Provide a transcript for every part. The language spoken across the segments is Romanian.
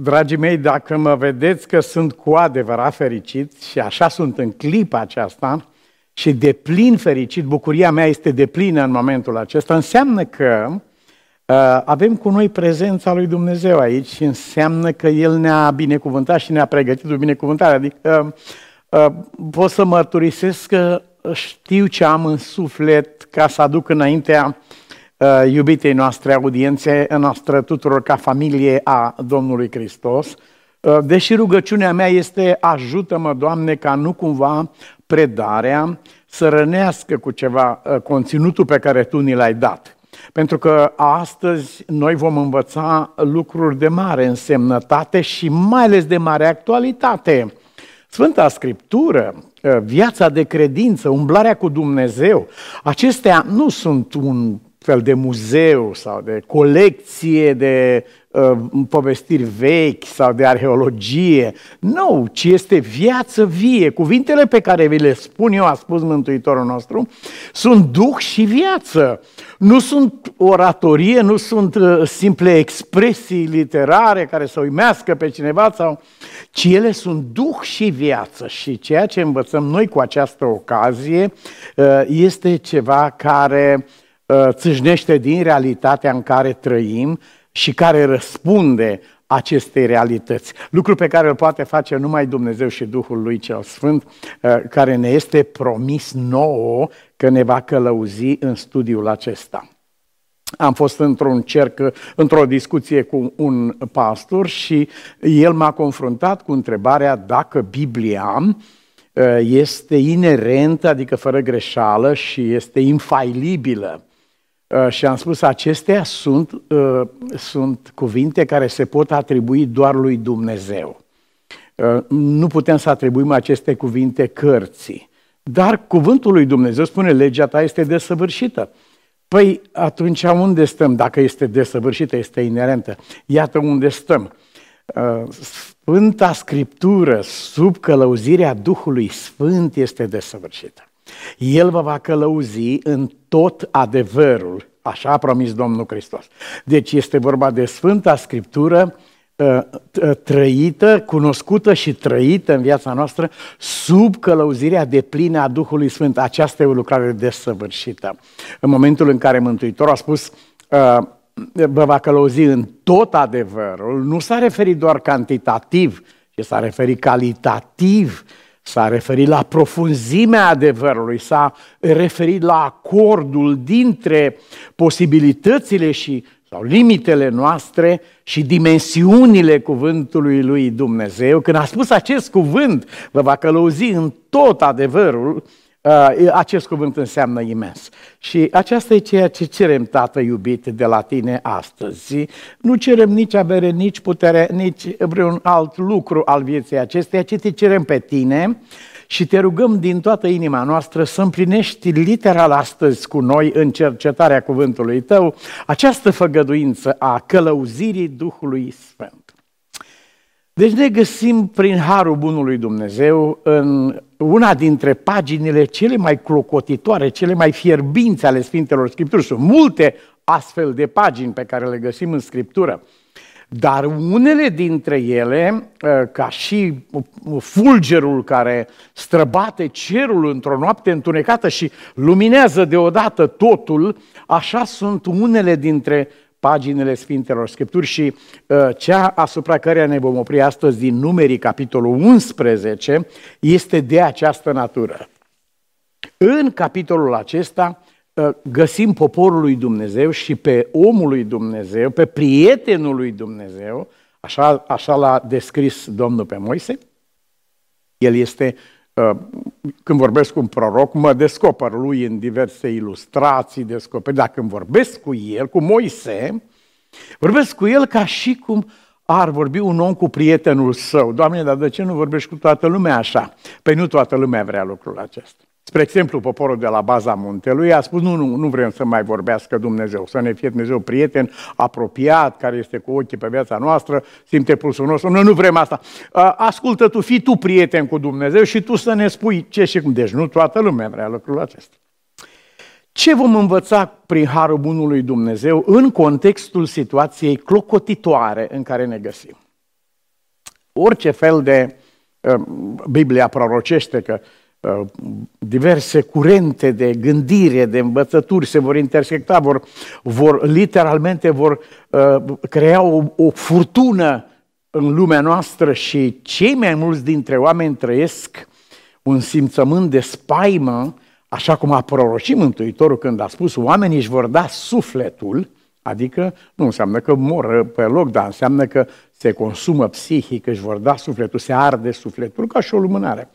Dragii mei, dacă mă vedeți că sunt cu adevărat fericit, și așa sunt în clipa aceasta, și de plin fericit, bucuria mea este de plină în momentul acesta, înseamnă că avem cu noi prezența lui Dumnezeu aici și înseamnă că El ne-a binecuvântat și ne-a pregătit o binecuvântare. Adică pot să mărturisesc că știu ce am în suflet ca să aduc înaintea iubitei noastre audiențe, noastră tuturor ca familie a Domnului Hristos. Deși rugăciunea mea este: ajută-mă, Doamne, ca nu cumva predarea să rănească cu ceva conținutul pe care Tu ni l-ai dat. Pentru că astăzi noi vom învăța lucruri de mare însemnătate și mai ales de mare actualitate. Sfânta Scriptură, viața de credință, umblarea cu Dumnezeu, acestea nu sunt un fel de muzeu sau de colecție de povestiri vechi sau de arheologie. Nu, ci este viață vie. Cuvintele pe care vi le spun eu, a spus Mântuitorul nostru, sunt duh și viață. Nu sunt oratorie, nu sunt simple expresii literare care să uimească pe cineva, ci ele sunt duh și viață. Și ceea ce învățăm noi cu această ocazie este ceva care țâșnește din realitatea în care trăim și care răspunde acestei realități. Lucru pe care îl poate face numai Dumnezeu și Duhul Lui Cel Sfânt, care ne este promis nouă că ne va călăuzi în studiul acesta. Am fost într-o discuție cu un pastor și el m-a confruntat cu întrebarea dacă Biblia este inerentă, adică fără greșeală, și este infailibilă. Și am spus, acestea sunt cuvinte care se pot atribui doar lui Dumnezeu. Nu putem să atribuim aceste cuvinte cărții. Dar cuvântul lui Dumnezeu spune: legea ta este desăvârșită. Păi atunci unde stăm? Dacă este desăvârșită, este inerentă. Iată unde stăm. Sfânta Scriptură, sub călăuzirea Duhului Sfânt, este desăvârșită. El vă va călăuzi în tot adevărul, așa a promis Domnul Hristos. Deci este vorba de Sfânta Scriptură trăită, cunoscută și trăită în viața noastră sub călăuzirea deplină a Duhului Sfânt. Aceasta e o lucrare desăvârșită. În momentul în care Mântuitorul a spus vă va călăuzi în tot adevărul, nu s-a referit doar cantitativ, ci s-a referit calitativ. S-a referit la profunzimea adevărului, s-a referit la acordul dintre posibilitățile sau limitele noastre și dimensiunile cuvântului lui Dumnezeu. Când a spus acest cuvânt, vă va călăuzi în tot adevărul, acest cuvânt înseamnă imens. Și aceasta e ceea ce cerem, Tată iubit, de la Tine astăzi. Nu cerem nici avere, nici putere, nici vreun alt lucru al vieții acesteia, ci Te cerem pe Tine și Te rugăm din toată inima noastră să împlinești literal astăzi cu noi, în cercetarea cuvântului Tău, această făgăduință a călăuzirii Duhului Sfânt. Deci ne găsim, prin harul bunului Dumnezeu, în una dintre paginile cele mai clocotitoare, cele mai fierbinți ale Sfintelor Scripturi. Sunt multe astfel de pagini pe care le găsim în Scriptură, dar unele dintre ele, ca și fulgerul care străbate cerul într-o noapte întunecată și luminează deodată totul, așa sunt unele dintre paginile Sfintelor Scripturi și cea asupra căreia ne vom opri astăzi, din Numeri, capitolul 11, este de această natură. În capitolul acesta găsim poporul lui Dumnezeu și pe omul lui Dumnezeu, pe prietenul lui Dumnezeu, așa l-a descris Domnul pe Moise. El este, când vorbesc cu un proroc, mă descoper lui în diverse ilustrații, dar când vorbesc cu el, cu Moise, vorbesc cu el ca și cum ar vorbi un om cu prietenul său. Doamne, dar de ce nu vorbești cu toată lumea așa? Păi nu toată lumea vrea lucrul acesta. Spre exemplu, poporul de la baza muntelui a spus: nu vrem să mai vorbească Dumnezeu, să ne fie Dumnezeu prieten, apropiat, care este cu ochii pe viața noastră, simte pulsul nostru, nu vrem asta. Ascultă tu, fii tu prieten cu Dumnezeu și tu să ne spui ce și cum. Deci nu toată lumea vrea lucrul acesta. Ce vom învăța prin harul bunului Dumnezeu în contextul situației clocotitoare în care ne găsim? orice fel de, Biblia prorocește că diverse curente de gândire, de învățături se vor intersecta, vor crea o furtună în lumea noastră și cei mai mulți dintre oameni trăiesc un simțământ de spaimă, așa cum a prorocit Mântuitorul când a spus oamenii își vor da sufletul, adică nu înseamnă că mor pe loc, dar înseamnă că se consumă psihic, își vor da sufletul, se arde sufletul ca și o lumânare.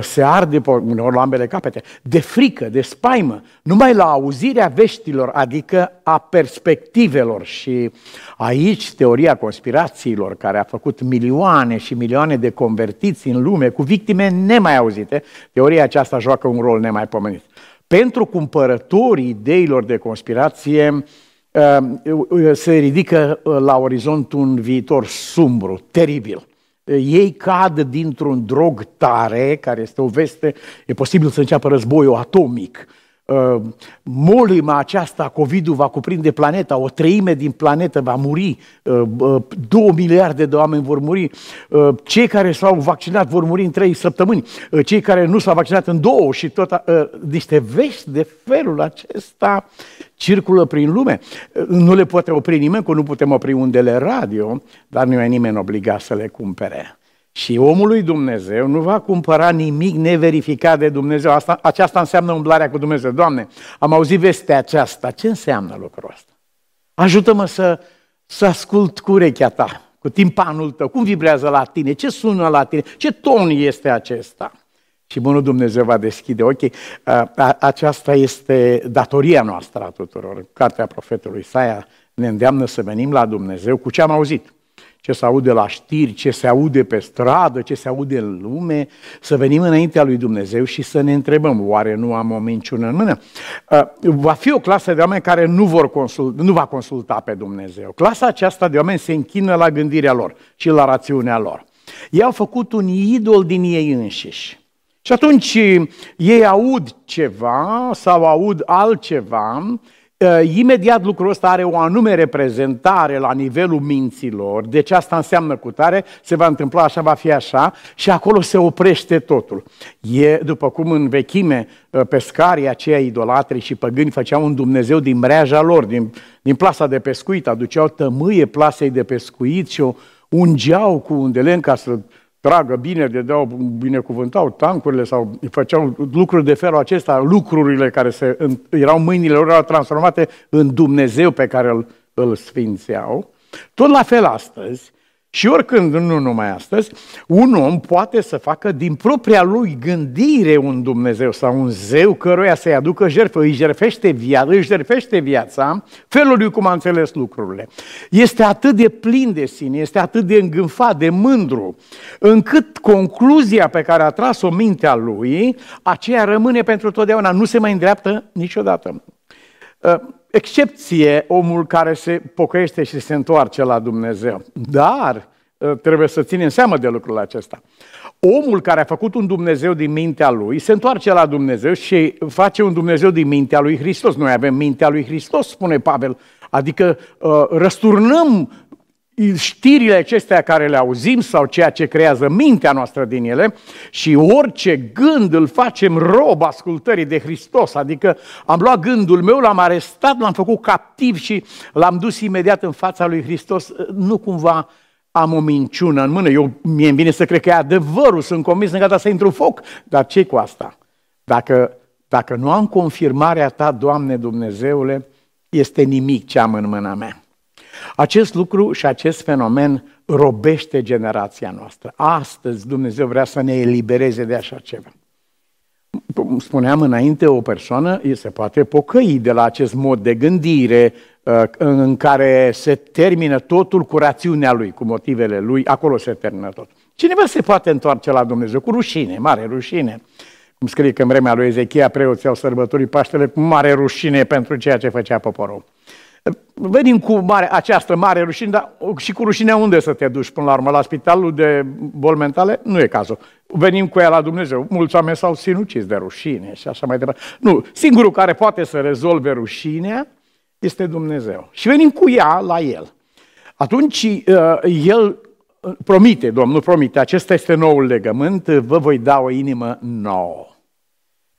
Se arde uneori la ambele capete, de frică, de spaimă, numai la auzirea veștilor, adică a perspectivelor. Și aici teoria conspirațiilor, care a făcut milioane și milioane de convertiți în lume cu victime nemai auzite, teoria aceasta joacă un rol nemaipomenit. Pentru cumpărătorii ideilor de conspirație se ridică la orizont un viitor sumbru, teribil. Ei cad dintr-un drog tare, care este o veste, e posibil să înceapă războiul atomic. Molima aceasta, COVID-ul, va cuprinde planeta, 1/3 din planetă va muri, 2 miliarde de oameni vor muri, cei care s-au vaccinat vor muri în 3 săptămâni, cei care nu s-au vaccinat în 2 și tot, niște vești de felul acesta circulă prin lume. Nu le poate opri nimeni, că nu putem opri undele radio, dar nu e nimeni obligat să le cumpere. Și omul lui Dumnezeu nu va cumpăra nimic neverificat de Dumnezeu. Aceasta înseamnă umblarea cu Dumnezeu. Doamne, am auzit vestea aceasta. Ce înseamnă lucrul ăsta? Ajută-mă să ascult cu urechea ta, cu timpanul tău. Cum vibrează la tine? Ce sună la tine? Ce ton este acesta? Și bunul Dumnezeu va deschide ochii. Aceasta este datoria noastră a tuturor. Cartea profetului Isaia ne îndeamnă să venim la Dumnezeu cu ce am auzit. Ce se aude la știri, ce se aude pe stradă, ce se aude în lume, să venim înaintea lui Dumnezeu și să ne întrebăm, oare nu am o minciună în mână? Va fi o clasă de oameni care nu va consulta pe Dumnezeu. Clasa aceasta de oameni se închină la gândirea lor și la rațiunea lor. Ei au făcut un idol din ei înșiși. Și atunci ei aud ceva sau aud altceva. Imediat lucrul ăsta are o anume reprezentare la nivelul minților, deci asta înseamnă cutare, se va întâmpla așa, va fi așa și acolo se oprește totul. După cum în vechime pescarii aceia idolatri și păgâni făceau un Dumnezeu din mreaja lor, din plasa de pescuit, aduceau tămâie plasei de pescuit și o ungeau cu un delen ca să tragă bine, binecuvântau tancurile sau făceau lucruri de felul acesta, lucrurile care erau mâinile lor, erau transformate în Dumnezeu pe care îl sfințeau. Tot la fel astăzi, și oricând, nu numai astăzi, un om poate să facă din propria lui gândire un Dumnezeu sau un zeu căruia să-i aducă jertfă, îi jertfește viața felul lui cum a înțeles lucrurile. Este atât de plin de sine, este atât de îngânfat, de mândru, încât concluzia pe care a tras-o mintea lui, aceea rămâne pentru totdeauna, nu se mai îndreaptă niciodată. Excepție omul care se pocăiește și se întoarce la Dumnezeu. Dar trebuie să ținem seama de lucrul acesta. Omul care a făcut un Dumnezeu din mintea lui se întoarce la Dumnezeu și face un Dumnezeu din mintea lui Hristos. Noi avem mintea lui Hristos, spune Pavel. Adică răsturnăm știrile acestea care le auzim sau ceea ce creează mintea noastră din ele și orice gând îl facem rob ascultării de Hristos, adică am luat gândul meu, l-am arestat, l-am făcut captiv și l-am dus imediat în fața lui Hristos, nu cumva am o minciună în mână, mie îmi vine să cred că e adevărul, sunt convins, sunt gata să intru în foc, dar ce cu asta? Dacă nu am confirmarea ta, Doamne Dumnezeule, este nimic ce am în mâna mea. Acest lucru și acest fenomen robește generația noastră. Astăzi Dumnezeu vrea să ne elibereze de așa ceva. Spuneam înainte, o persoană se poate pocăi de la acest mod de gândire în care se termină totul cu rațiunea lui, cu motivele lui, acolo se termină tot. Cineva se poate întoarce la Dumnezeu cu rușine, mare rușine. Cum scrie că în vremea lui Ezechia preoții au sărbătorit Paștele cu mare rușine pentru ceea ce făcea poporul. Venim cu această mare rușine, dar și cu rușinea unde să te duci până la urmă? La spitalul de boli mentale? Nu e cazul. Venim cu ea la Dumnezeu. Mulți oameni s-au sinucis de rușine și așa mai departe. Nu, singurul care poate să rezolve rușinea este Dumnezeu. Și venim cu ea la El. Atunci El promite, Domnul promite, acesta este noul legământ, vă voi da o inimă nouă.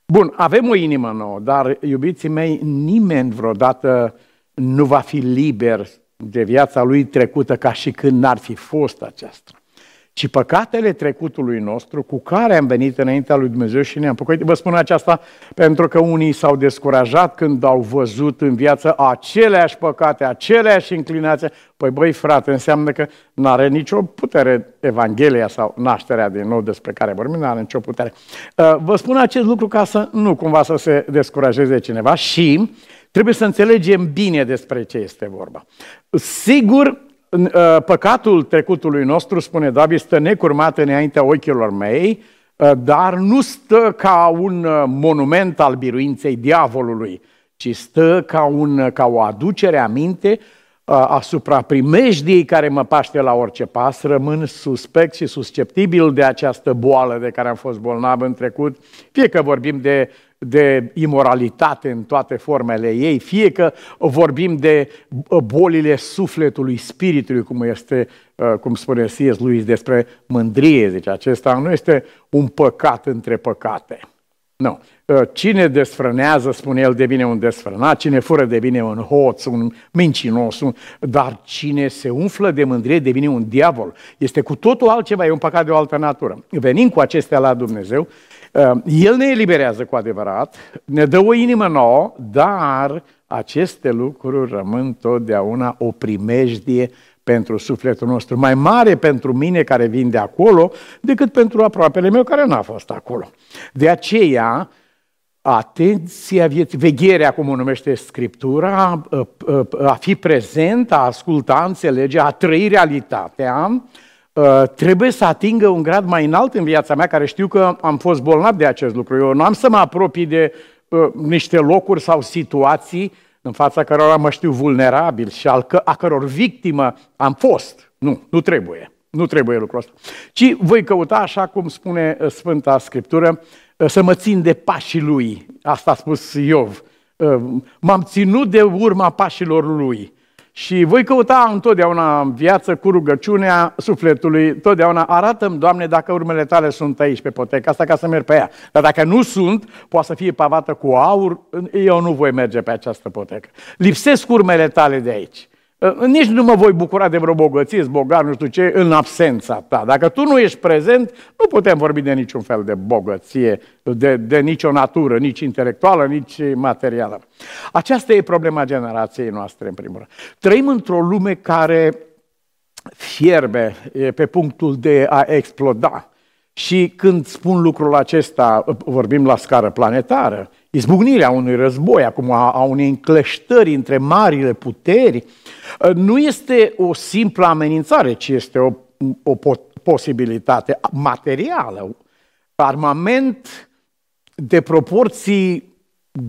Bun, avem o inimă nouă, dar, iubiții mei, nimeni vreodată nu va fi liber de viața lui trecută ca și când n-ar fi fost aceasta. Ci păcatele trecutului nostru cu care am venit înaintea lui Dumnezeu și ne-am păcălit. Vă spun aceasta pentru că unii s-au descurajat când au văzut în viață aceleași păcate, aceleași inclinații. Păi băi frate, înseamnă că n-are nicio putere Evanghelia sau nașterea din nou despre care vorbim, n-are nicio putere. Vă spun acest lucru ca să nu cumva să se descurajeze cineva și trebuie să înțelegem bine despre ce este vorba. Sigur, păcatul trecutului nostru, spune David, stă necurmat înaintea ochilor mei, dar nu stă ca un monument al biruinței diavolului, ci stă ca o aducere aminte asupra primejdiei care mă paște la orice pas. Rămân suspect și susceptibil de această boală de care am fost bolnav în trecut, fie că vorbim de imoralitate în toate formele ei, fie că vorbim de bolile sufletului, spiritului, cum spune C.S. Lewis despre mândrie, zice, acesta nu este un păcat între păcate. Nu. Cine desfrânează, spune el, devine un desfrânat, cine fură devine un hoț, un mincinos, dar cine se umflă de mândrie devine un diavol. Este cu totul altceva, e un păcat de o altă natură. Venim cu acestea la Dumnezeu, El ne eliberează cu adevărat, ne dă o inimă nouă, dar aceste lucruri rămân totdeauna o primejdie pentru sufletul nostru, mai mare pentru mine care vin de acolo decât pentru aproapele meu care n-a fost acolo. De aceea, atenția vieții, vegherea, cum o numește Scriptura, a fi prezent, a asculta, a înțelege, a trăi realitatea, trebuie să atingă un grad mai înalt în viața mea, care știu că am fost bolnav de acest lucru. Eu nu am să mă apropii de niște locuri sau situații în fața cărora mă știu vulnerabil și a căror victimă am fost. Nu trebuie. Nu trebuie lucrul ăsta. Ci voi căuta, așa cum spune Sfânta Scriptură, să mă țin de pașii lui. Asta a spus Iov. M-am ținut de urma pașilor lui. Și voi căuta întotdeauna în viață cu rugăciunea sufletului, totdeauna arată-mi, Doamne, dacă urmele tale sunt aici pe poteca asta ca să merg pe ea. Dar dacă nu sunt, poate să fie pavată cu aur, eu nu voi merge pe această potecă. Lipsesc urmele tale de aici. Nici nu mă voi bucura de vreo bogăție, bogar, nu știu ce, în absența ta. Dacă tu nu ești prezent, nu putem vorbi de niciun fel de bogăție, de nicio natură, nici intelectuală, nici materială. Aceasta e problema generației noastre, în primul rând. Trăim într-o lume care fierbe, e pe punctul de a exploda. Și când spun lucrul acesta, vorbim la scară planetară, izbucnirea unui război, acum a unei încleștări între marile puteri, nu este o simplă amenințare, ci este o posibilitate materială. Armament de proporții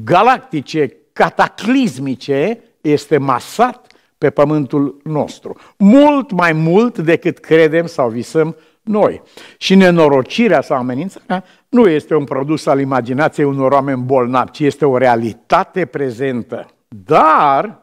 galactice, cataclismice, este masat pe pământul nostru. Mult mai mult decât credem sau visăm noi. Și nenorocirea sau amenințarea nu este un produs al imaginației unor oameni bolnavi, ci este o realitate prezentă. Dar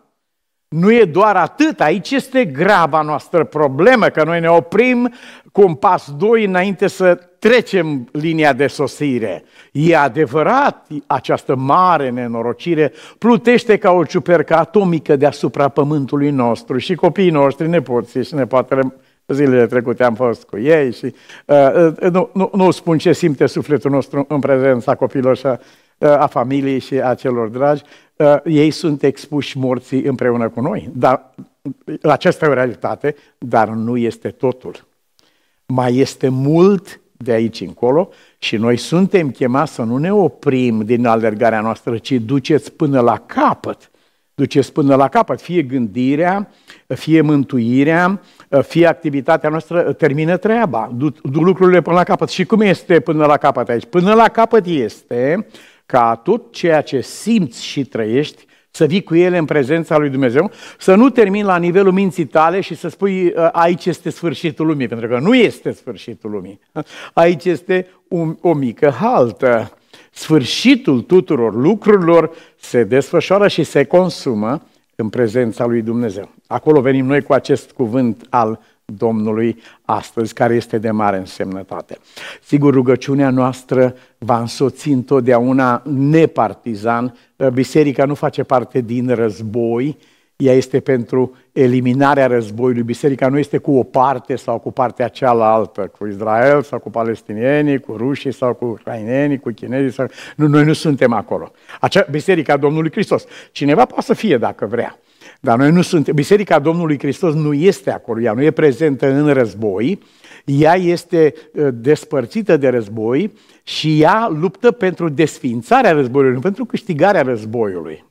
nu e doar atât, aici este grava noastră problemă, că noi ne oprim cu un pas doi înainte să trecem linia de sosire. E adevărat, această mare nenorocire plutește ca o ciupercă atomică deasupra pământului nostru și copiii noștri, nepoții și nepoatele. Zilele trecute am fost cu ei și nu spun ce simte sufletul nostru în prezența copiilor și a familiei și a celor dragi. Ei sunt expuși morții împreună cu noi. Dar aceasta e o realitate, dar nu este totul. Mai este mult de aici încolo și noi suntem chemați să nu ne oprim din alergarea noastră, ci duceți până la capăt. Duceți până la capăt, fie gândirea, fie mântuirea, fie activitatea noastră, termină treaba, du lucrurile până la capăt. Și cum este până la capăt aici? Până la capăt este ca tot ceea ce simți și trăiești să vii cu ele în prezența lui Dumnezeu, să nu termini la nivelul minții tale și să spui aici este sfârșitul lumii, pentru că nu este sfârșitul lumii. Aici este o mică haltă. Sfârșitul tuturor lucrurilor se desfășoară și se consumă în prezența lui Dumnezeu. Acolo venim noi cu acest cuvânt al Domnului astăzi, care este de mare însemnătate. Sigur, rugăciunea noastră va însoți întotdeauna nepartizan. Biserica nu face parte din război, ea este pentru eliminarea războiului. Biserica nu este cu o parte sau cu partea cealaltă, cu Israel sau cu palestinienii, cu rușii sau cu ucrainenii, cu chinezii. Sau... Nu, noi nu suntem acolo. Biserica Domnului Hristos. Cineva poate să fie dacă vrea. Dar noi nu suntem. Biserica Domnului Hristos nu este acolo, ea nu e prezentă în război, ea este despărțită de război și ea luptă pentru desfințarea războiului, nu pentru câștigarea războiului.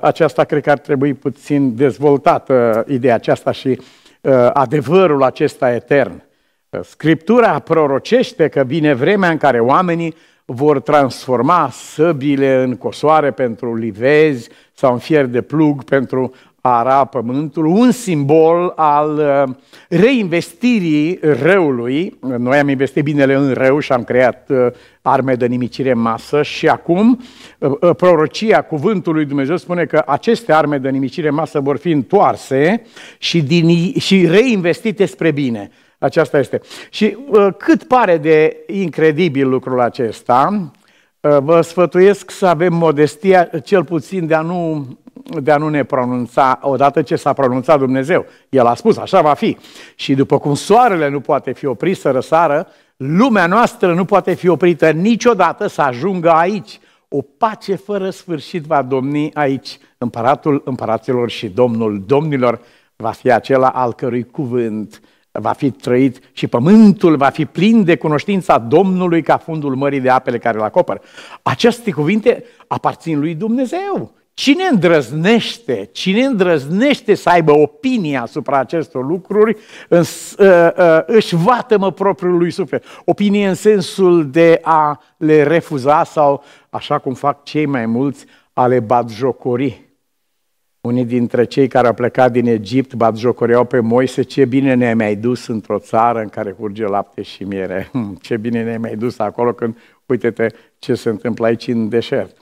Aceasta cred că ar trebui puțin dezvoltată, ideea aceasta și adevărul acesta etern. Scriptura prorocește că vine vremea în care oamenii vor transforma săbiile în cosoare pentru livezi sau în fier de plug pentru a ara pământul, un simbol al reinvestirii răului. Noi am investit binele în rău și am creat arme de nimicire în masă și acum prorocia cuvântului Dumnezeu spune că aceste arme de nimicire în masă vor fi întoarse și reinvestite spre bine. Aceasta este. Și cât pare de incredibil lucrul acesta, vă sfătuiesc să avem modestia cel puțin de a nu ne pronunța odată ce s-a pronunțat Dumnezeu. El a spus, așa va fi. Și după cum soarele nu poate fi oprit să răsară, lumea noastră nu poate fi oprită niciodată să ajungă aici. O pace fără sfârșit va domni aici. Împăratul împăraților și Domnul domnilor va fi acela al cărui cuvânt va fi trăit și pământul va fi plin de cunoștința Domnului ca fundul mării de apele care îl acoperă. Aceste cuvinte aparțin lui Dumnezeu. Cine îndrăznește să aibă opinia asupra acestor lucruri, își vatămă propriul lui suflet. Opinie în sensul de a le refuza sau, așa cum fac cei mai mulți, a le batjocori. Unii dintre cei care au plecat din Egipt batjocoreau pe Moise, ce bine ne-ai mai dus într-o țară în care curge lapte și miere. Ce bine ne-ai mai dus acolo când, uite-te ce se întâmplă aici în deșert.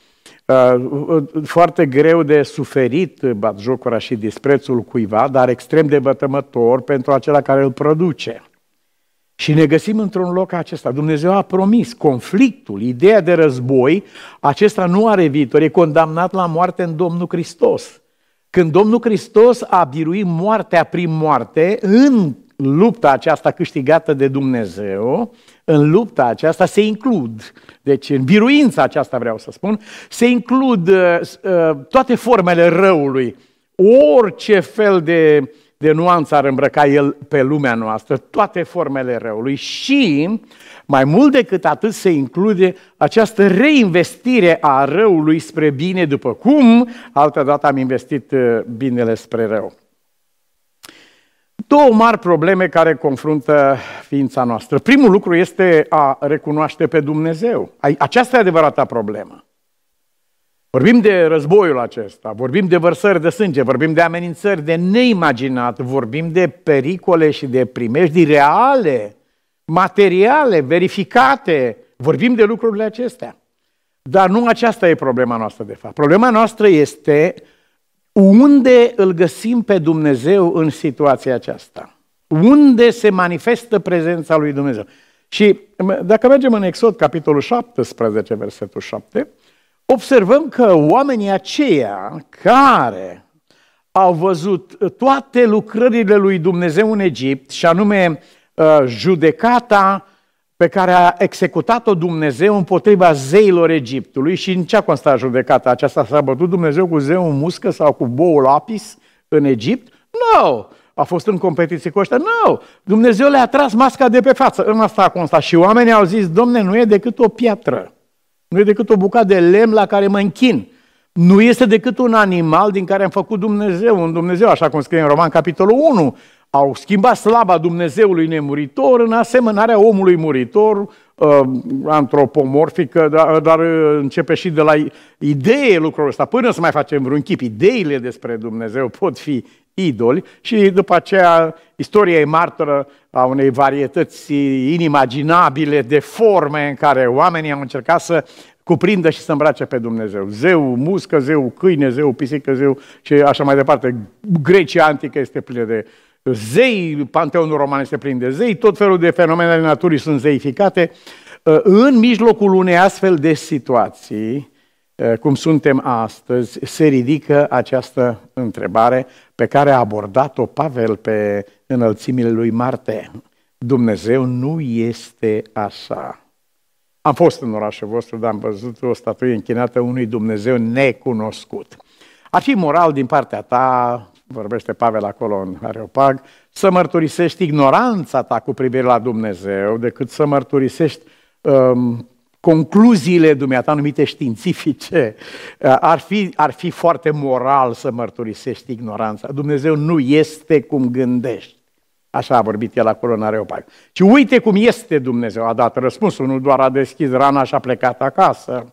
Foarte greu de suferit batjocura și disprețul cuiva, dar extrem de vătămător pentru acela care îl produce. Și ne găsim într-un loc acesta. Dumnezeu a promis conflictul, ideea de război, acesta nu are viitor, e condamnat la moarte în Domnul Hristos. Când Domnul Hristos a biruit moartea prin moarte, în lupta aceasta câștigată de Dumnezeu, în lupta aceasta se includ, deci în biruința aceasta vreau să spun, se includ toate formele răului, orice fel de nuanță ar îmbrăca el pe lumea noastră, toate formele răului și mai mult decât atât se include această reinvestire a răului spre bine, după cum altădată am investit binele spre rău. Două mari probleme care confruntă ființa noastră. Primul lucru este a recunoaște pe Dumnezeu. Aceasta e adevărata problemă. Vorbim de războiul acesta, vorbim de vărsări de sânge, vorbim de amenințări de neimaginat, vorbim de pericole și de primejdii reale, materiale, verificate, vorbim de lucrurile acestea. Dar nu aceasta e problema noastră, de fapt. Problema noastră este unde îl găsim pe Dumnezeu în situația aceasta. Unde se manifestă prezența lui Dumnezeu. Și dacă mergem în Exod, capitolul 17, versetul 7, observăm că oamenii aceia care au văzut toate lucrările lui Dumnezeu în Egipt, și anume judecata pe care a executat-o Dumnezeu împotriva zeilor Egiptului, și în ce a constat judecata aceasta? S-a bătut Dumnezeu cu zeul muscă sau cu boul Apis în Egipt? Nu! A fost în competiție cu ăștia? Nu! Dumnezeu le-a tras masca de pe față. În asta a constat. Și oamenii au zis, Domne, nu e decât o piatră. Nu e decât o bucată de lemn la care mă închin. Nu este decât un animal din care am făcut Dumnezeu, un Dumnezeu, așa cum scrie în Roman, capitolul 1. Au schimbat slava Dumnezeului nemuritor în asemănarea omului muritor, antropomorfică, dar începe și de la idee lucrul ăsta. Până să mai facem vreun chip, ideile despre Dumnezeu pot fi idoli și după aceea istoria e martoră a unei varietăți inimaginabile de forme în care oamenii au încercat să cuprindă și să îmbrace pe Dumnezeu. Zeu muscă, zeu câine, zeu pisică, zeu și așa mai departe. Grecia antică este plină de zei, Panteonul Roman se prinde zei, tot felul de fenomene ale naturii sunt zeificate. În mijlocul unei astfel de situații, cum suntem astăzi, se ridică această întrebare pe care a abordat-o Pavel pe înălțimile lui Marte. Dumnezeu nu este așa. Am fost în orașul vostru, dar am văzut o statuie închinată unui Dumnezeu necunoscut. Ar fi moral din partea ta, vorbește Pavel acolo în Areopag, să mărturisești ignoranța ta cu privire la Dumnezeu, decât să mărturisești concluziile dumneata numite științifice. Ar fi foarte moral să mărturisești ignoranța. Dumnezeu nu este cum gândești. Așa a vorbit el acolo în Areopag. Și uite cum este Dumnezeu. A dat răspunsul, nu doar a deschis rana și a plecat acasă.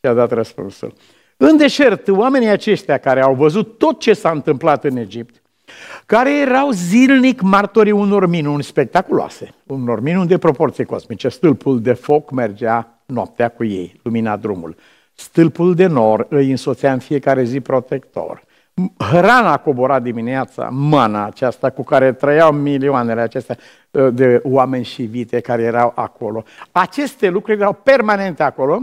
Și a dat răspunsul. În deșert, oamenii aceștia care au văzut tot ce s-a întâmplat în Egipt, care erau zilnic martorii unor minuni spectaculoase, unor minuni de proporții cosmice. Stâlpul de foc mergea noaptea cu ei, lumina drumul. Stâlpul de nor îi însoțea în fiecare zi protector. Hrana cobora dimineața, mana aceasta cu care trăiau milioanele acestea de oameni și vite care erau acolo. Aceste lucruri erau permanente acolo,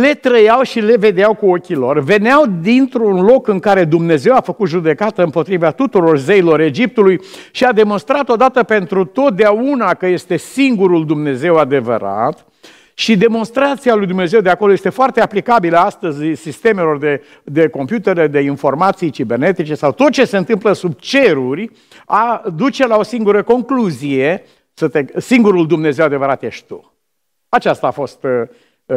le trăiau și le vedeau cu ochii lor. Veneau dintr-un loc în care Dumnezeu a făcut judecată împotriva tuturor zeilor Egiptului și a demonstrat odată pentru totdeauna că este singurul Dumnezeu adevărat. Și demonstrația lui Dumnezeu de acolo este foarte aplicabilă astăzi sistemelor de computere, de informații cibernetice sau tot ce se întâmplă sub ceruri, duce la o singură concluzie, singurul Dumnezeu adevărat ești tu. Aceasta a fost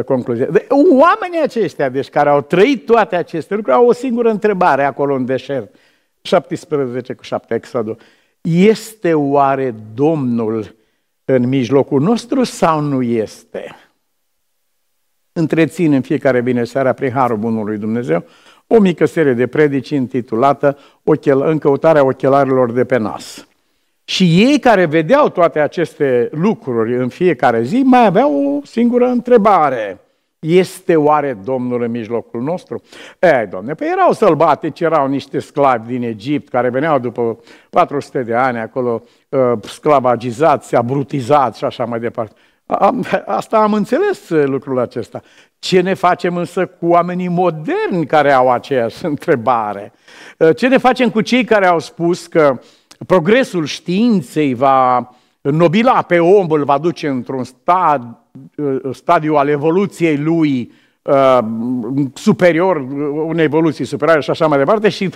concluzia. Oamenii aceștia, deci, care au trăit toate aceste lucruri, au o singură întrebare acolo în deșert. 17:7, Exodul. Este oare Domnul în mijlocul nostru sau nu este? Întrețin în fiecare vineri seara, prin harul bunului Dumnezeu, o mică serie de predici intitulată În căutarea ochelarilor de pe nas. Și ei care vedeau toate aceste lucruri în fiecare zi mai aveau o singură întrebare. Este oare Domnul în mijlocul nostru? Ei, Doamne, păi erau sălbatici, erau niște sclavi din Egipt care veneau după 400 de ani acolo, sclavagizați, abrutizați și așa mai departe. Asta am înțeles lucrul acesta. Ce ne facem însă cu oamenii moderni care au aceeași întrebare? Ce ne facem cu cei care au spus că progresul științei va nobila pe om, îl va duce într-un stadiu al evoluției lui superior, unei evoluții superioare și așa mai departe, și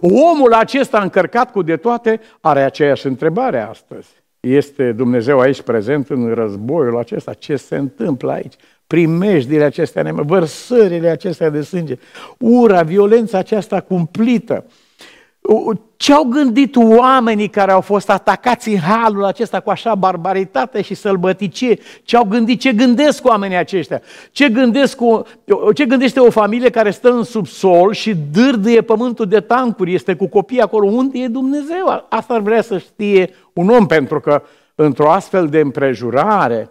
omul acesta încărcat cu de toate are aceeași întrebare astăzi. Este Dumnezeu aici prezent în războiul acesta? Ce se întâmplă aici? Primejdile acestea, vărsările acestea de sânge, ura, violența aceasta cumplită. Ce au gândit oamenii care au fost atacați în halul acesta cu așa barbaritate și sălbăticie? Ce au gândit? Ce gândesc oamenii aceștia? Ce gândește o familie care stă în subsol și dârdâie pământul de tancuri? Este cu copiii acolo. Unde e Dumnezeu? Asta ar vrea să știe un om, pentru că într-o astfel de împrejurare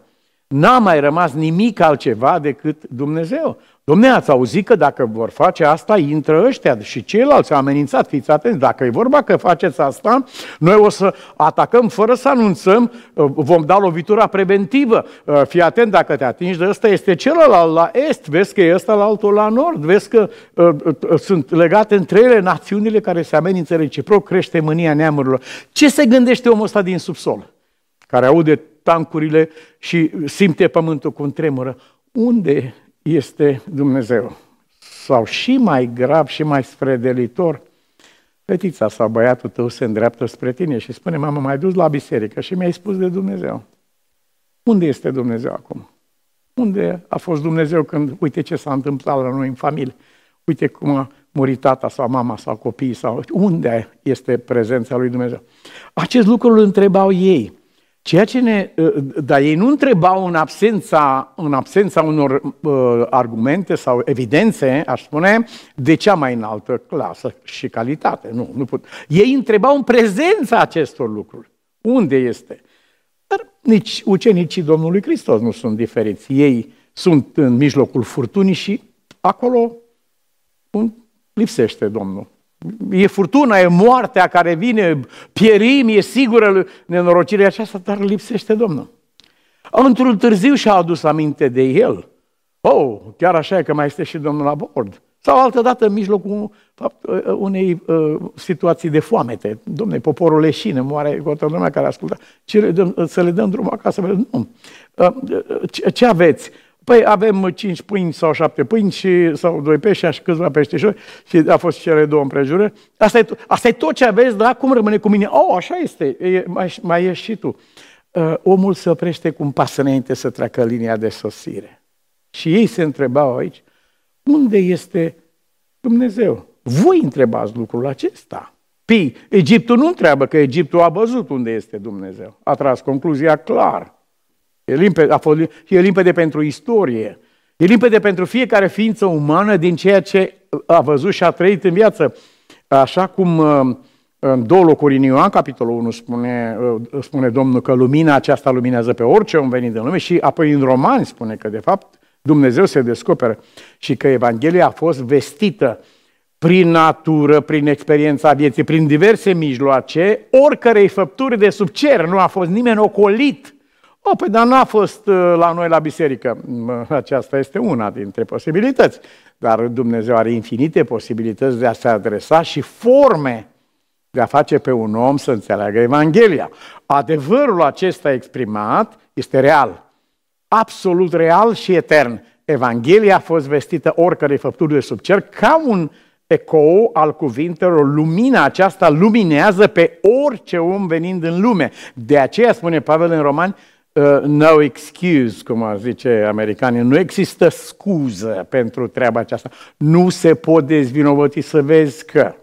n-a mai rămas nimic altceva decât Dumnezeu. Dom'le, ați auzit că dacă vor face asta, intră ăștia și ceilalți, au amenințat, fiți atenți, dacă e vorba că faceți asta, noi o să atacăm fără să anunțăm, vom da lovitura preventivă, fii atent dacă te atingi de ăsta, este celălalt la est, vezi că e ăsta la altul la nord, vezi că sunt legate între ele națiunile care se amenință reciproc, crește mânia neamurilor. Ce se gândește omul ăsta din subsol, care aude tancurile și simte pământul cum tremură? Unde este Dumnezeu? Sau și mai grav și mai sfredelitor, fetița sau băiatul tău se îndreaptă spre tine și spune: mamă, m-ai dus la biserică și mi-ai spus de Dumnezeu. Unde este Dumnezeu acum? Unde a fost Dumnezeu când, uite ce s-a întâmplat la noi în familie, uite cum a murit tata sau mama sau copiii, sau unde este prezența lui Dumnezeu? Acest lucru îl întrebau ei. Dar ei nu întrebau în absența unor argumente sau evidențe, aș spune, de cea mai înaltă clasă și calitate. Nu pot. Ei întrebau în prezența acestor lucruri. Unde este? Dar nici ucenicii Domnului Hristos nu sunt diferiți. Ei sunt în mijlocul furtunii și acolo lipsește Domnul. E furtuna, e moartea care vine, pierim, e sigură nenorocirea aceasta, dar lipsește Domnul. Într-un târziu și-a adus aminte de el. Oh, chiar așa e că mai este și Domnul la bord. Sau altădată în mijlocul unei situații de foamete. Dom'le, poporul leșină, moare toată lumea care ascultă. Să le dăm drumul acasă? Nu. Ce aveți? Păi avem 5 pâini sau 7 pâini sau 2 pești și câțiva peștișori și a fost cele două împrejurări. Asta e tot ce aveți, dar cum rămâne cu mine? Oh, așa este, mai ești și tu. Omul se oprește cu un pas înainte să treacă linia de sosire. Și ei se întrebau aici, unde este Dumnezeu? Voi întrebați lucrul acesta. Păi, Egiptul nu întreabă, că Egiptul a văzut unde este Dumnezeu. A tras concluzia clar. E limpede pentru istorie. E limpede pentru fiecare ființă umană din ceea ce a văzut și a trăit în viață. Așa cum în 2 locuri în Ioan, capitolul 1, spune Domnul că lumina aceasta luminează pe orice om venit din lume și apoi în Romani spune că de fapt Dumnezeu se descoperă și că Evanghelia a fost vestită prin natură, prin experiența vieții, prin diverse mijloace, oricărei făpturi de sub cer. Nu a fost nimeni ocolit. O, păi, dar n-a fost la noi la biserică. Aceasta este una dintre posibilități. Dar Dumnezeu are infinite posibilități de a se adresa și forme de a face pe un om să înțeleagă Evanghelia. Adevărul acesta exprimat este real. Absolut real și etern. Evanghelia a fost vestită oricărei făpturi de sub cer ca un ecou al cuvintelor. Lumina aceasta luminează pe orice om venind în lume. De aceea spune Pavel în Romani, no excuse, cum ar zice americanii, nu există scuză pentru treaba aceasta. Nu se pot dezvinovăți să vezi că.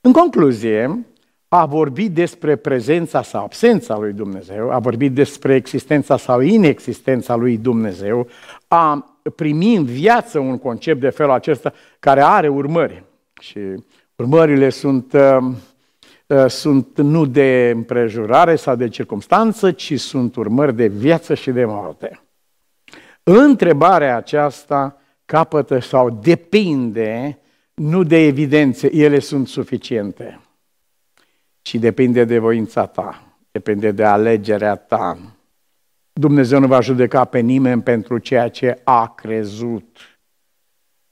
În concluzie, a vorbi despre prezența sau absența lui Dumnezeu, a vorbi despre existența sau inexistența lui Dumnezeu, a primi în viață un concept de felul acesta care are urmări. Și urmările sunt nu de împrejurare sau de circumstanță, ci sunt urmări de viață și de moarte. Întrebarea aceasta capătă sau depinde nu de evidențe, ele sunt suficiente, ci depinde de voința ta, depinde de alegerea ta. Dumnezeu nu va judeca pe nimeni pentru ceea ce a crezut,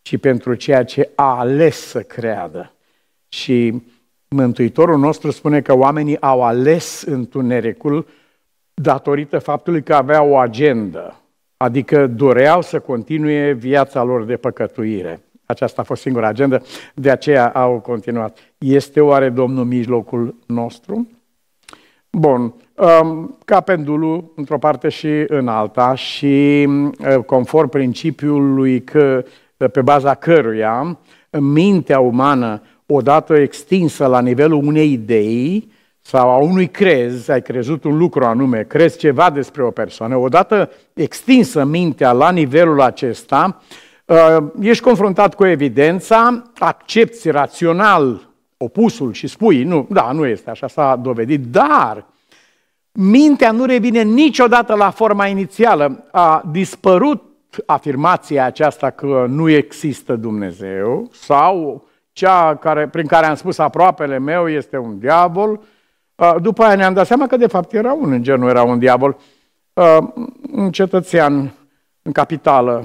ci pentru ceea ce a ales să creadă. Și Mântuitorul nostru spune că oamenii au ales întunericul datorită faptului că aveau o agendă, adică doreau să continue viața lor de păcătuire. Aceasta a fost singura agendă, de aceea au continuat. Este oare Domnul mijlocul nostru? Bun, ca pendulul într-o parte și în alta și conform principiului că, pe baza căruia mintea umană odată extinsă la nivelul unei idei sau a unui crez, ai crezut un lucru anume, crezi ceva despre o persoană, odată extinsă mintea la nivelul acesta, ești confruntat cu evidența, accepți rațional opusul și spui, nu, da, nu este așa, s-a dovedit, dar mintea nu revine niciodată la forma inițială. A dispărut afirmația aceasta că nu există Dumnezeu sau cea prin care am spus aproapele meu este un diavol. După aia ne-am dat seama că de fapt era un înger, nu era un diavol. Un cetățean în capitală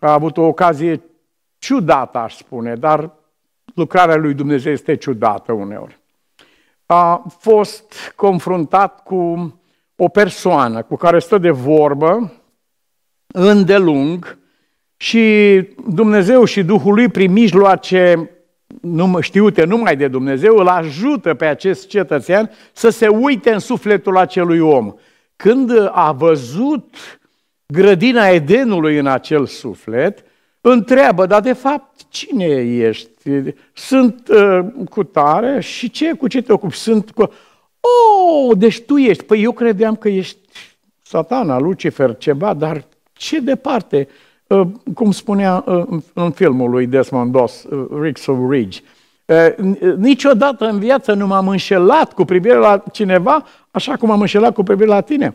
a avut o ocazie ciudată, aș spune, dar lucrarea lui Dumnezeu este ciudată uneori. A fost confruntat cu o persoană cu care stă de vorbă îndelung și Dumnezeu și Duhul lui prin mijloace știute numai de Dumnezeu îl ajută pe acest cetățean să se uite în sufletul acelui om. Când a văzut grădina Edenului în acel suflet, întreabă, dar de fapt cine ești? Sunt cu tare și cu ce te ocupi? Sunt cu... Oh, deci tu ești. Păi eu credeam că ești Satana, Lucifer, ceva, dar ce departe? Cum spunea în filmul lui Desmond Doss, Rick's of Ridge, Niciodată în viață nu m-am înșelat cu privire la cineva așa cum am înșelat cu privire la tine.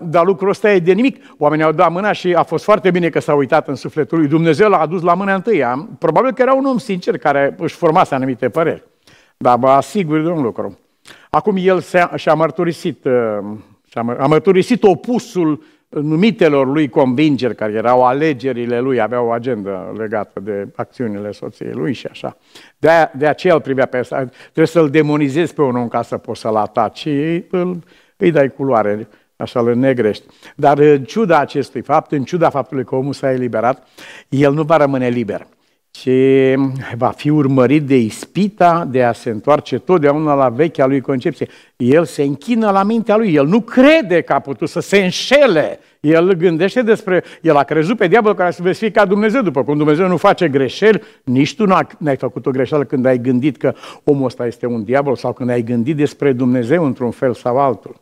Dar lucrul ăsta e de nimic. Oamenii au dat mâna și a fost foarte bine că s-a uitat în sufletul lui. Dumnezeu l-a adus la mâna întâia. Probabil că era un om sincer care își formase anumite păreri. Dar vă asigur de un lucru. Acum el și-a mărturisit opusul numitelor lui convingeri, care erau alegerile lui, avea o agendă legată de acțiunile soției lui și așa. De aceea îl privea pe ăsta. Trebuie să-l demonizezi pe unul ca să poți să-l ataci și îi dai culoare, așa îl negrești. Dar în ciuda acestui fapt, în ciuda faptului că omul s-a eliberat, el nu va rămâne liber, ci va fi urmărit de ispita de a se întoarce totdeauna la vechea lui concepție. El se închină la mintea lui, el nu crede că a putut să se înșele. El gândește despre... El a crezut pe diavol care să vezi fi ca Dumnezeu, după cum Dumnezeu nu face greșeli, nici tu n-ai făcut o greșeală când ai gândit că omul ăsta este un diavol sau când ai gândit despre Dumnezeu într-un fel sau altul.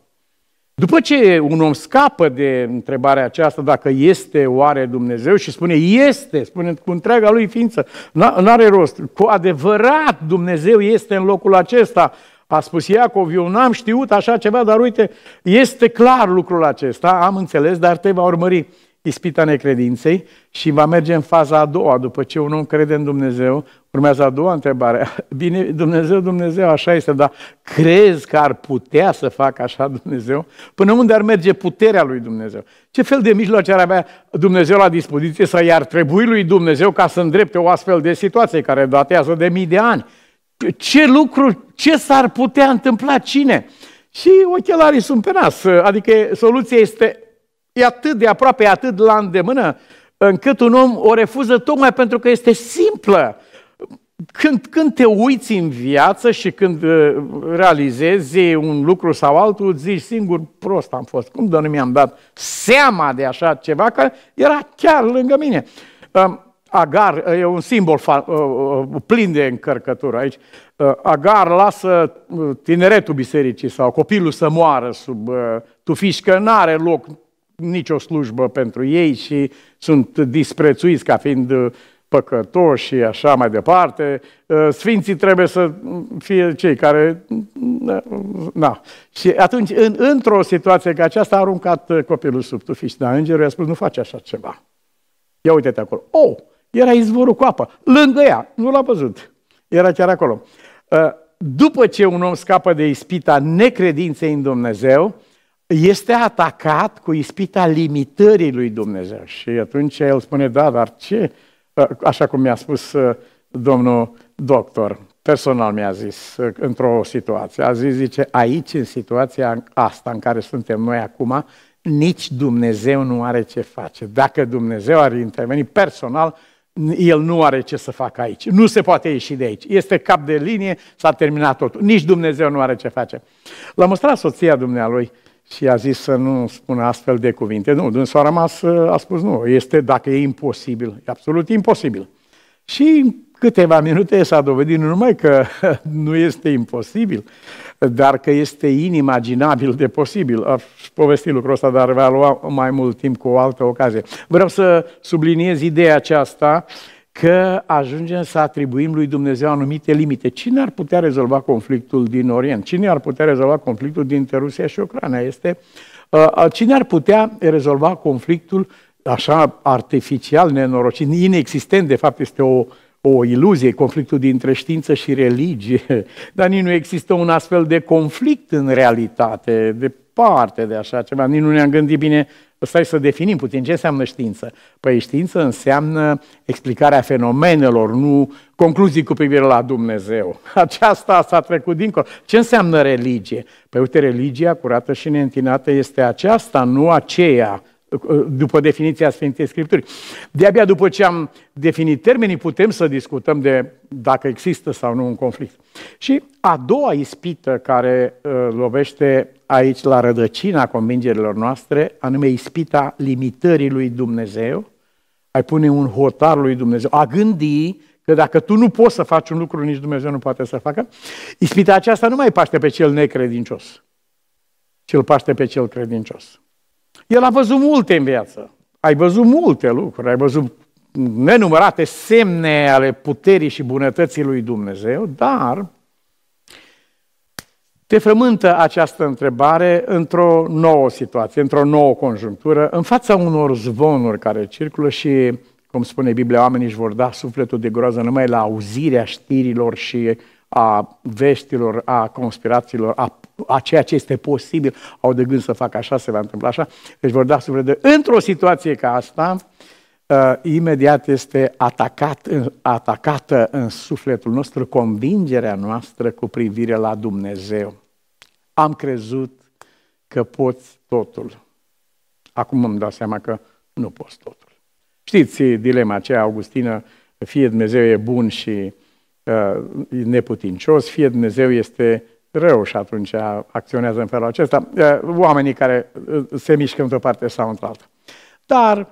După ce un om scapă de întrebarea aceasta, dacă este oare Dumnezeu, și spune este, spune cu întreaga lui ființă, n-are rost, cu adevărat Dumnezeu este în locul acesta, a spus Iacov, eu n-am știut așa ceva, dar uite, este clar lucrul acesta, am înțeles, dar te va urmări ispita necredinței și va merge în faza a doua. După ce un om crede în Dumnezeu, urmează a doua întrebare. Bine, Dumnezeu, așa este, dar crezi că ar putea să facă așa Dumnezeu? Până unde ar merge puterea lui Dumnezeu? Ce fel de mijloace ar avea Dumnezeu la dispoziție sau i-ar trebui lui Dumnezeu ca să îndrepte o astfel de situație care datează de mii de ani? Ce lucruri, ce s-ar putea întâmpla, cine? Și ochelarii sunt pe nas, adică soluția este... E atât de aproape, e atât la îndemână, încât un om o refuză tocmai pentru că este simplă. Când te uiți în viață și când realizezi un lucru sau altul, zici singur, prost am fost. Cum de nu mi-am dat seama de așa ceva, că era chiar lângă mine. Agar e un simbol plin de încărcătură aici. Agar lasă tineretul bisericii sau copilul să moară sub tufiș, că n-are loc nicio slujbă pentru ei și sunt disprețuiți ca fiind păcătoși și așa mai departe. Sfinții trebuie să fie cei care... Na. Și atunci, într-o situație ca aceasta, a aruncat copilul sub tufiș. Dar îngerul i-a spus, nu faci așa ceva. Ia uite-te acolo. Oh, era izvorul cu apă. Lângă ea. Nu l-a văzut. Era chiar acolo. După ce un om scapă de ispita necredinței în Dumnezeu, este atacat cu ispita limitării lui Dumnezeu. Și atunci el spune, da, dar ce? Așa cum mi-a spus domnul doctor, personal mi-a zis, într-o situație. A zis, zice, aici, în situația asta în care suntem noi acum, nici Dumnezeu nu are ce face. Dacă Dumnezeu ar interveni personal, el nu are ce să facă aici. Nu se poate ieși de aici. Este cap de linie, s-a terminat totul. Nici Dumnezeu nu are ce face. L-a mustrat soția dumnealui și a zis să nu spună astfel de cuvinte. Nu, dânsul a rămas, a spus nu, este, dacă e imposibil, e absolut imposibil. Și în câteva minute s-a dovedit nu numai că nu este imposibil, dar că este inimaginabil de posibil. Aș povesti lucrul ăsta, dar va lua mai mult timp cu o altă ocazie. Vreau să subliniez ideea aceasta că ajungem să atribuim lui Dumnezeu anumite limite. Cine ar putea rezolva conflictul din Orient? Cine ar putea rezolva conflictul dintre Rusia și Ucraina? Cine ar putea rezolva conflictul așa artificial, nenorocit, inexistent, de fapt este o iluzie, conflictul dintre știință și religie. Dar nici nu există un astfel de conflict în realitate, departe de așa ceva. Nici nu ne-am gândit bine. Stai să definim puțin ce înseamnă știință. Păi știință înseamnă explicarea fenomenelor, nu concluzii cu privire la Dumnezeu. Aceasta s-a trecut dincolo. Ce înseamnă religie? Păi uite, religia curată și neîntinată este aceasta, nu aceea, după definiția Sfintei Scripturi. De-abia după ce am definit termenii, putem să discutăm de dacă există sau nu un conflict. Și a doua ispită care lovește aici la rădăcina convingerilor noastre, anume ispita limitării lui Dumnezeu, ai pune un hotar lui Dumnezeu, a gândi că dacă tu nu poți să faci un lucru, nici Dumnezeu nu poate să facă, ispita aceasta nu mai paște pe cel necredincios, ci îl paște pe cel credincios. El a văzut multe în viață, ai văzut multe lucruri, ai văzut nenumărate semne ale puterii și bunătății lui Dumnezeu, dar te frământă această întrebare într-o nouă situație, într-o nouă conjunctură, în fața unor zvonuri care circulă și, cum spune Biblia, oamenii își vor da sufletul de groază numai la auzirea știrilor și a veștilor, a conspirațiilor, a ceea ce este posibil, au de gând să facă așa, se va întâmpla așa, își vor da sufletul. Într-o situație ca asta, imediat este atacată în sufletul nostru convingerea noastră cu privire la Dumnezeu. Am crezut că poți totul. Acum îmi dau seama că nu poți totul. Știți dilema aceea augustină, fie Dumnezeu e bun și neputincios, fie Dumnezeu este rău și atunci acționează în felul acesta. Oamenii care se mișcă într-o parte sau într-alta. Dar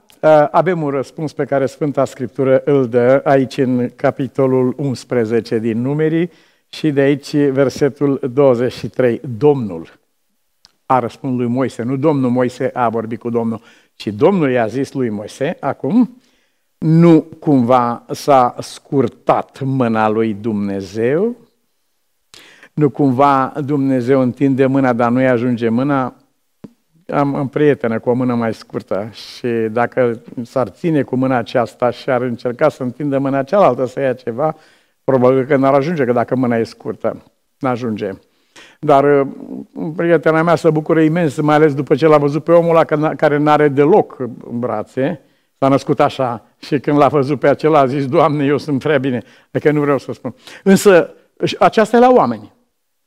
avem un răspuns pe care Sfânta Scriptură îl dă aici în capitolul 11 din Numeri și de aici versetul 23. Domnul a răspuns lui Moise, nu Domnul Moise a vorbit cu Domnul, ci Domnul i-a zis lui Moise, acum nu cumva s-a scurtat mâna lui Dumnezeu, nu cumva Dumnezeu întinde mâna, dar nu-i ajunge mâna. Am prietenă cu o mână mai scurtă și dacă s-ar ține cu mâna aceasta și ar încerca să întindă mâna cealaltă să ia ceva, probabil că n-ar ajunge, că dacă mâna e scurtă, n-ajunge. Dar prietena mea se bucură imens, mai ales după ce l-a văzut pe omul ăla care n-are deloc brațe, s-a născut așa și când l-a văzut pe acela a zis, Doamne, eu sunt prea bine, adică nu vreau să spun. Însă aceasta e la oameni.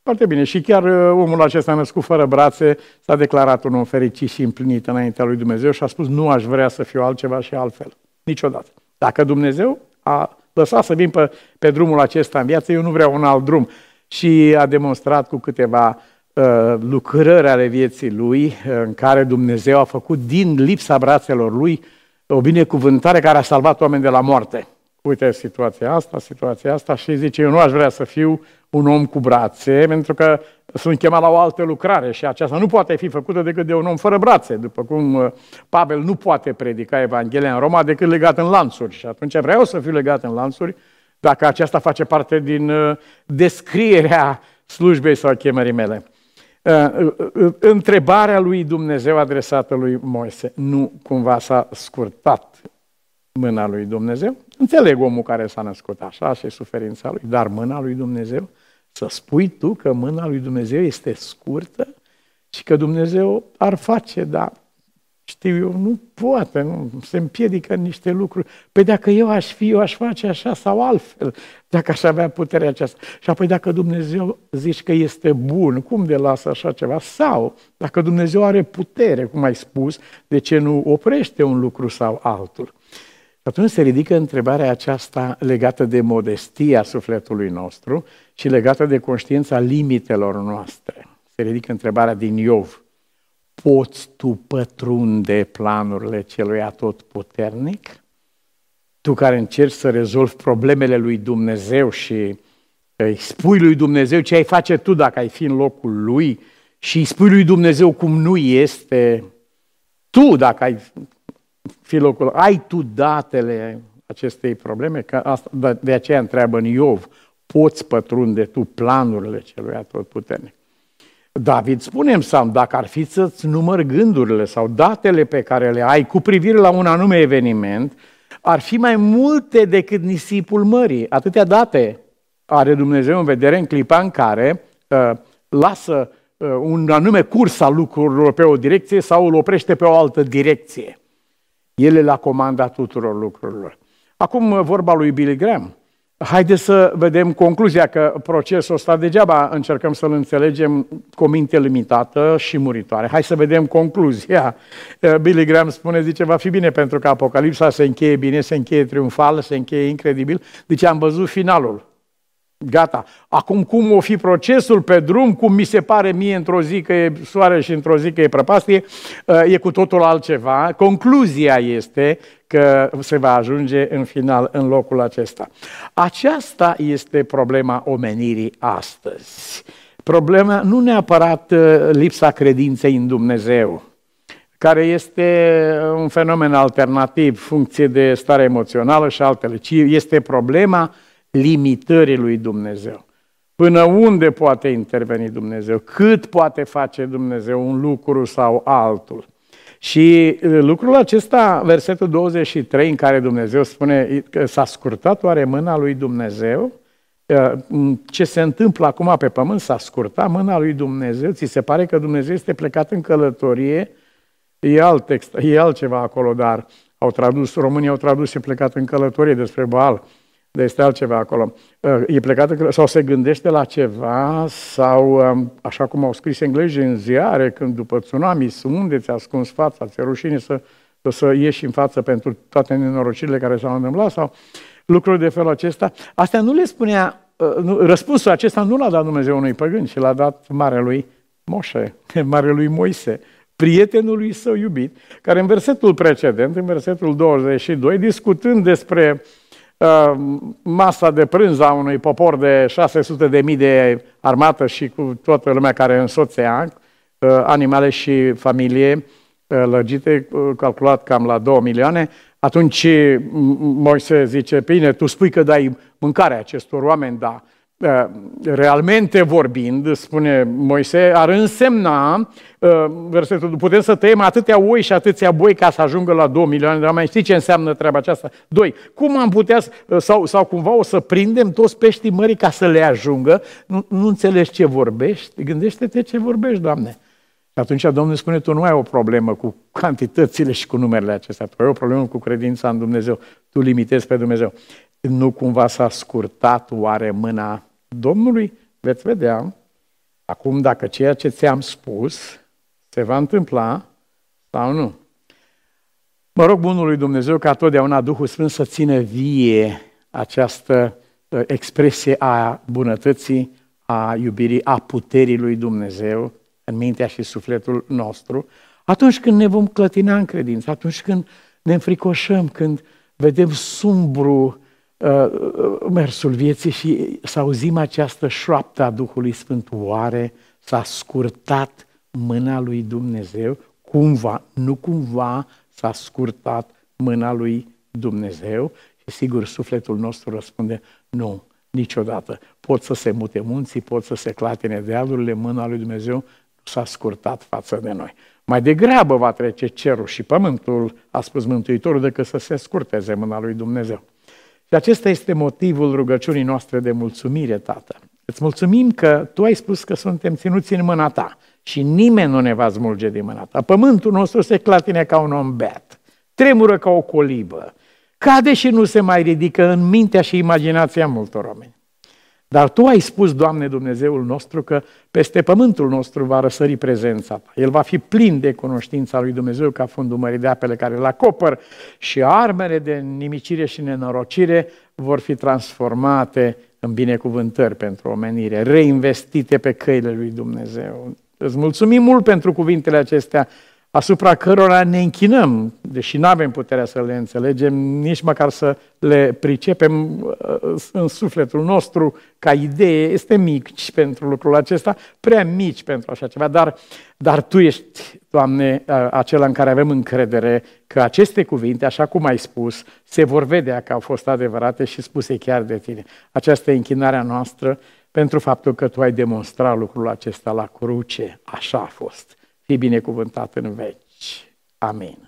Foarte bine. Și chiar omul acesta născut fără brațe s-a declarat un om fericit și împlinit înaintea lui Dumnezeu și a spus nu aș vrea să fiu altceva și altfel. Niciodată. Dacă Dumnezeu a lăsat să vin pe drumul acesta în viață, eu nu vreau un alt drum. Și a demonstrat cu câteva lucrări ale vieții lui în care Dumnezeu a făcut din lipsa brațelor lui o binecuvântare care a salvat oameni de la moarte. Uite situația asta și zice eu nu aș vrea să fiu un om cu brațe pentru că sunt chemat la o altă lucrare și aceasta nu poate fi făcută decât de un om fără brațe, după cum Pavel nu poate predica Evanghelia în Roma decât legat în lanțuri și atunci vreau să fiu legat în lanțuri dacă aceasta face parte din descrierea slujbei sau chemării mele. Întrebarea lui Dumnezeu adresată lui Moise, nu cumva s-a scurtat mâna lui Dumnezeu? Înțeleg omul care s-a născut așa și suferința lui, dar mâna lui Dumnezeu? Să spui tu că mâna lui Dumnezeu este scurtă și că Dumnezeu ar face, dar știu eu, nu poate, nu, se împiedică niște lucruri. Păi dacă eu aș fi, eu aș face așa sau altfel, dacă aș avea puterea aceasta. Și apoi dacă Dumnezeu zici că este bun, cum de lasă așa ceva? Sau dacă Dumnezeu are putere, cum ai spus, de ce nu oprește un lucru sau altul? Atunci se ridică întrebarea aceasta legată de modestia sufletului nostru și legată de conștiința limitelor noastre. Se ridică întrebarea din Iov. Poți tu pătrunde planurile celui atotputernic? Tu care încerci să rezolvi problemele lui Dumnezeu și îi spui lui Dumnezeu ce ai face tu dacă ai fi în locul lui și îi spui lui Dumnezeu cum nu este tu dacă ai... Filocul, ai tu datele acestei probleme? Că asta, de aceea întreabă în Iov, poți pătrunde tu planurile celui atotputernic? David, spune în Psalm, dacă ar fi să-ți număr gândurile sau datele pe care le ai cu privire la un anume eveniment, ar fi mai multe decât nisipul mării. Atâtea date are Dumnezeu în vedere în clipa în care lasă un anume curs al lucrurilor pe o direcție sau îl oprește pe o altă direcție. El e la comanda tuturor lucrurilor. Acum vorba lui Billy Graham. Haideți să vedem concluzia că procesul ăsta degeaba încercăm să-l înțelegem cu o minte limitată și muritoare. Hai să vedem concluzia. Billy Graham spune, zice, va fi bine pentru că Apocalipsa se încheie bine, se încheie triumfal, se încheie incredibil. Deci am văzut finalul. Gata. Acum cum o fi procesul pe drum, cum mi se pare mie într-o zi că e soare și într-o zi că e prăpastie, e cu totul altceva. Concluzia este că se va ajunge în final în locul acesta. Aceasta este problema omenirii astăzi. Problema nu neapărat lipsa credinței în Dumnezeu, care este un fenomen alternativ, funcție de stare emoțională și altele, ci este problema limitării lui Dumnezeu. Până unde poate interveni Dumnezeu? Cât poate face Dumnezeu un lucru sau altul? Și lucrul acesta, versetul 23, în care Dumnezeu spune că s-a scurtat oare mâna lui Dumnezeu? Ce se întâmplă acum pe pământ, s-a scurtat mâna lui Dumnezeu? Ți se pare că Dumnezeu este plecat în călătorie? E alt text, e altceva acolo, dar românii au tradus și plecat în călătorie despre Baal. Dar este altceva acolo. E plecat sau se gândește la ceva sau, așa cum au scris englezii în ziare, când după tsunami, unde ți-a ascuns fața, ți-e rușine să ieși în față pentru toate nenorocirile care s-au întâmplat sau lucruri de felul acesta. Astea nu le spunea, răspunsul acesta nu l-a dat Dumnezeu unui păgân, ci l-a dat marelui Moșe, marelui Moise, prietenul lui său iubit, care în versetul precedent, în versetul 22, discutând despre masa de prânz a unui popor de 600.000 de armată și cu toată lumea care însoțea, animale și familie lărgite, calculat cam la 2 milioane, atunci Moise zice, bine, tu spui că dai mâncare acestor oameni, dar realmente vorbind, spune Moise, ar însemna, versetul, putem să tăiem atâtea oi și atâția boi ca să ajungă la 2 milioane de oameni. Știi ce înseamnă treaba aceasta? 2. Cum am putea, sau cumva o să prindem toți peștii mării ca să le ajungă? Nu înțelegi ce vorbești? Gândește-te ce vorbești, Doamne. Și atunci Domnul spune, tu nu ai o problemă cu cantitățile și cu numerele acestea, tu ai o problemă cu credința în Dumnezeu, tu limitezi pe Dumnezeu. Nu cumva s-a scurtat oare mâna Domnului? Veți vedea acum dacă ceea ce ți-am spus se va întâmpla sau nu. Mă rog bunul lui Dumnezeu ca totdeauna Duhul Sfânt să țină vie această expresie a bunătății, a iubirii, a puterii lui Dumnezeu în mintea și sufletul nostru, atunci când ne vom clătina în credință, atunci când ne înfricoșăm, când vedem sumbru mersul vieții și să auzim această șoaptă a Duhului Sfânt, oare s-a scurtat mâna lui Dumnezeu? Cumva, nu cumva s-a scurtat mâna lui Dumnezeu? Și sigur sufletul nostru răspunde, nu, niciodată. Pot să se mute munții, pot să se clatine dealurile, mâna lui Dumnezeu nu s-a scurtat față de noi. Mai degrabă va trece cerul și pământul, a spus Mântuitorul, decât să se scurteze mâna lui Dumnezeu. Și acesta este motivul rugăciunii noastre de mulțumire, Tată. Îți mulțumim că Tu ai spus că suntem ținuți în mâna Ta și nimeni nu ne va smulge din mâna Ta. Pământul nostru se clatine ca un om beat, tremură ca o colibă, cade și nu se mai ridică în mintea și imaginația multor oameni. Dar Tu ai spus, Doamne Dumnezeul nostru, că peste pământul nostru va răsări prezența Ta. El va fi plin de cunoștința lui Dumnezeu ca fundul mării de apele care îl acopăr și armele de nimicire și nenorocire vor fi transformate în binecuvântări pentru omenire, reinvestite pe căile lui Dumnezeu. Îți mulțumim mult pentru cuvintele acestea, asupra cărora ne închinăm, deși nu avem puterea să le înțelegem, nici măcar să le pricepem în sufletul nostru ca idee, este mic pentru lucrul acesta, prea mic pentru așa ceva, dar Tu ești, Doamne, acela în care avem încredere că aceste cuvinte, așa cum ai spus, se vor vedea că au fost adevărate și spuse chiar de Tine. Aceasta e închinarea noastră pentru faptul că Tu ai demonstrat lucrul acesta la cruce, așa a fost. Fii binecuvântat în veci. Amin.